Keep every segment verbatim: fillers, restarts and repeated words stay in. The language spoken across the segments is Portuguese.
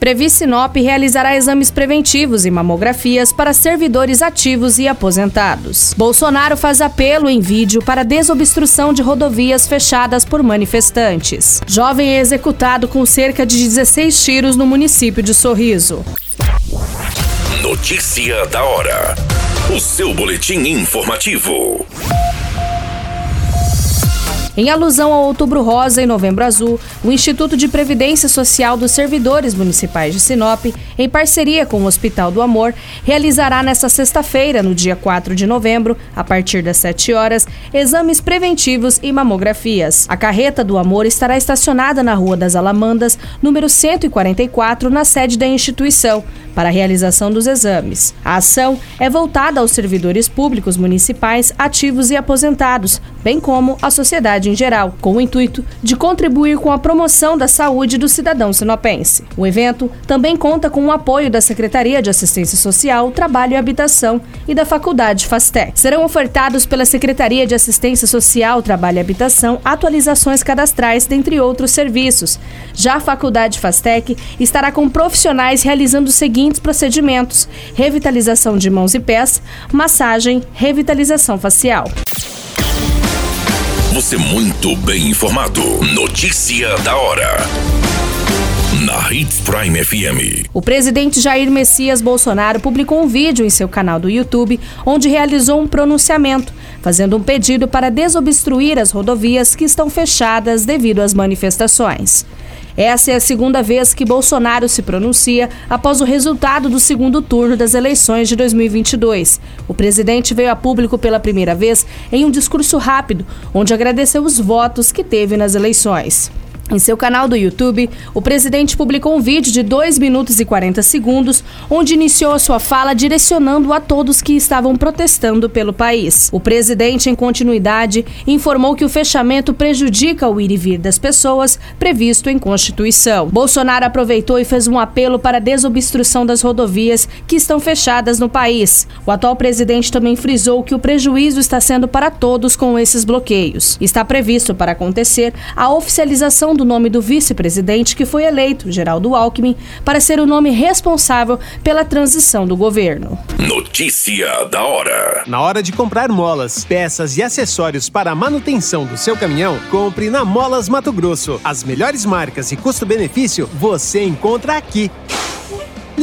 Previ Sinop realizará exames preventivos e mamografias para servidores ativos e aposentados. Bolsonaro faz apelo em vídeo para desobstrução de rodovias fechadas por manifestantes. Jovem é executado com cerca de dezesseis tiros no município de Sorriso. Notícia da hora. O seu boletim informativo. Em alusão ao Outubro Rosa e Novembro Azul, o Instituto de Previdência Social dos Servidores Municipais de Sinop, em parceria com o Hospital do Amor, realizará nesta sexta-feira, no dia quatro de novembro, a partir das sete horas, exames preventivos e mamografias. A Carreta do Amor estará estacionada na Rua das Alamandas, número cento e quarenta e quatro, na sede da instituição, para a realização dos exames. A ação é voltada aos servidores públicos municipais, ativos e aposentados, bem como à sociedade em geral, com o intuito de contribuir com a promoção da saúde do cidadão sinopense. O evento também conta com o apoio da Secretaria de Assistência Social, Trabalho e Habitação e da Faculdade Fastec. Serão ofertados pela Secretaria de Assistência Social, Trabalho e Habitação atualizações cadastrais, dentre outros serviços. Já a Faculdade Fastec estará com profissionais realizando o seguinte procedimentos: revitalização de mãos e pés, massagem, revitalização facial. Você muito bem informado. Notícia da hora. Na Hits Prime F M. O presidente Jair Messias Bolsonaro publicou um vídeo em seu canal do YouTube, onde realizou um pronunciamento, fazendo um pedido para desobstruir as rodovias que estão fechadas devido às manifestações. Essa é a segunda vez que Bolsonaro se pronuncia após o resultado do segundo turno das eleições de dois mil e vinte e dois. O presidente veio a público pela primeira vez em um discurso rápido, onde agradeceu os votos que teve nas eleições. Em seu canal do YouTube, o presidente publicou um vídeo de dois minutos e quarenta segundos, onde iniciou a sua fala direcionando a todos que estavam protestando pelo país. O presidente, em continuidade, informou que o fechamento prejudica o ir e vir das pessoas, previsto em Constituição. Bolsonaro aproveitou e fez um apelo para a desobstrução das rodovias que estão fechadas no país. O atual presidente também frisou que o prejuízo está sendo para todos com esses bloqueios. Está previsto para acontecer a oficialização do nome do vice-presidente que foi eleito, Geraldo Alckmin, para ser o nome responsável pela transição do governo. Notícia da hora. Na hora de comprar molas, peças e acessórios para a manutenção do seu caminhão, compre na Molas Mato Grosso. As melhores marcas e custo-benefício você encontra aqui.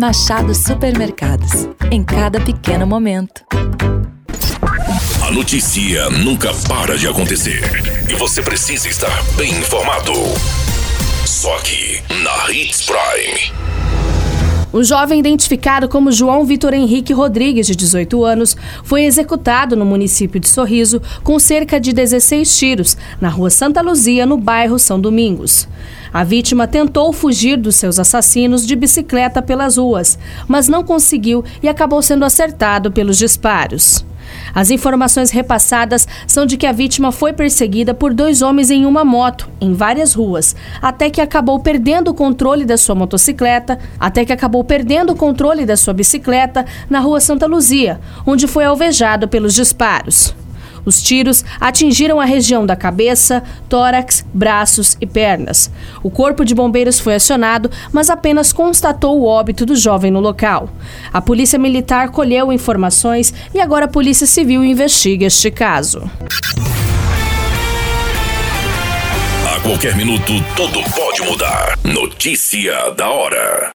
Machado Supermercados, em cada pequeno momento. A notícia nunca para de acontecer e você precisa estar bem informado. Só aqui na Hits Prime. Um jovem identificado como João Vitor Henrique Rodrigues, de dezoito anos, foi executado no município de Sorriso com cerca de dezesseis tiros, na Rua Santa Luzia, no bairro São Domingos. A vítima tentou fugir dos seus assassinos de bicicleta pelas ruas, mas não conseguiu e acabou sendo acertado pelos disparos. As informações repassadas são de que a vítima foi perseguida por dois homens em uma moto, em várias ruas, até que acabou perdendo o controle da sua motocicleta, até que acabou perdendo o controle da sua bicicleta na Rua Santa Luzia, onde foi alvejado pelos disparos. Os tiros atingiram a região da cabeça, tórax, braços e pernas. O corpo de bombeiros foi acionado, mas apenas constatou o óbito do jovem no local. A Polícia Militar colheu informações e agora a Polícia Civil investiga este caso. A qualquer minuto, tudo pode mudar. Notícia da hora.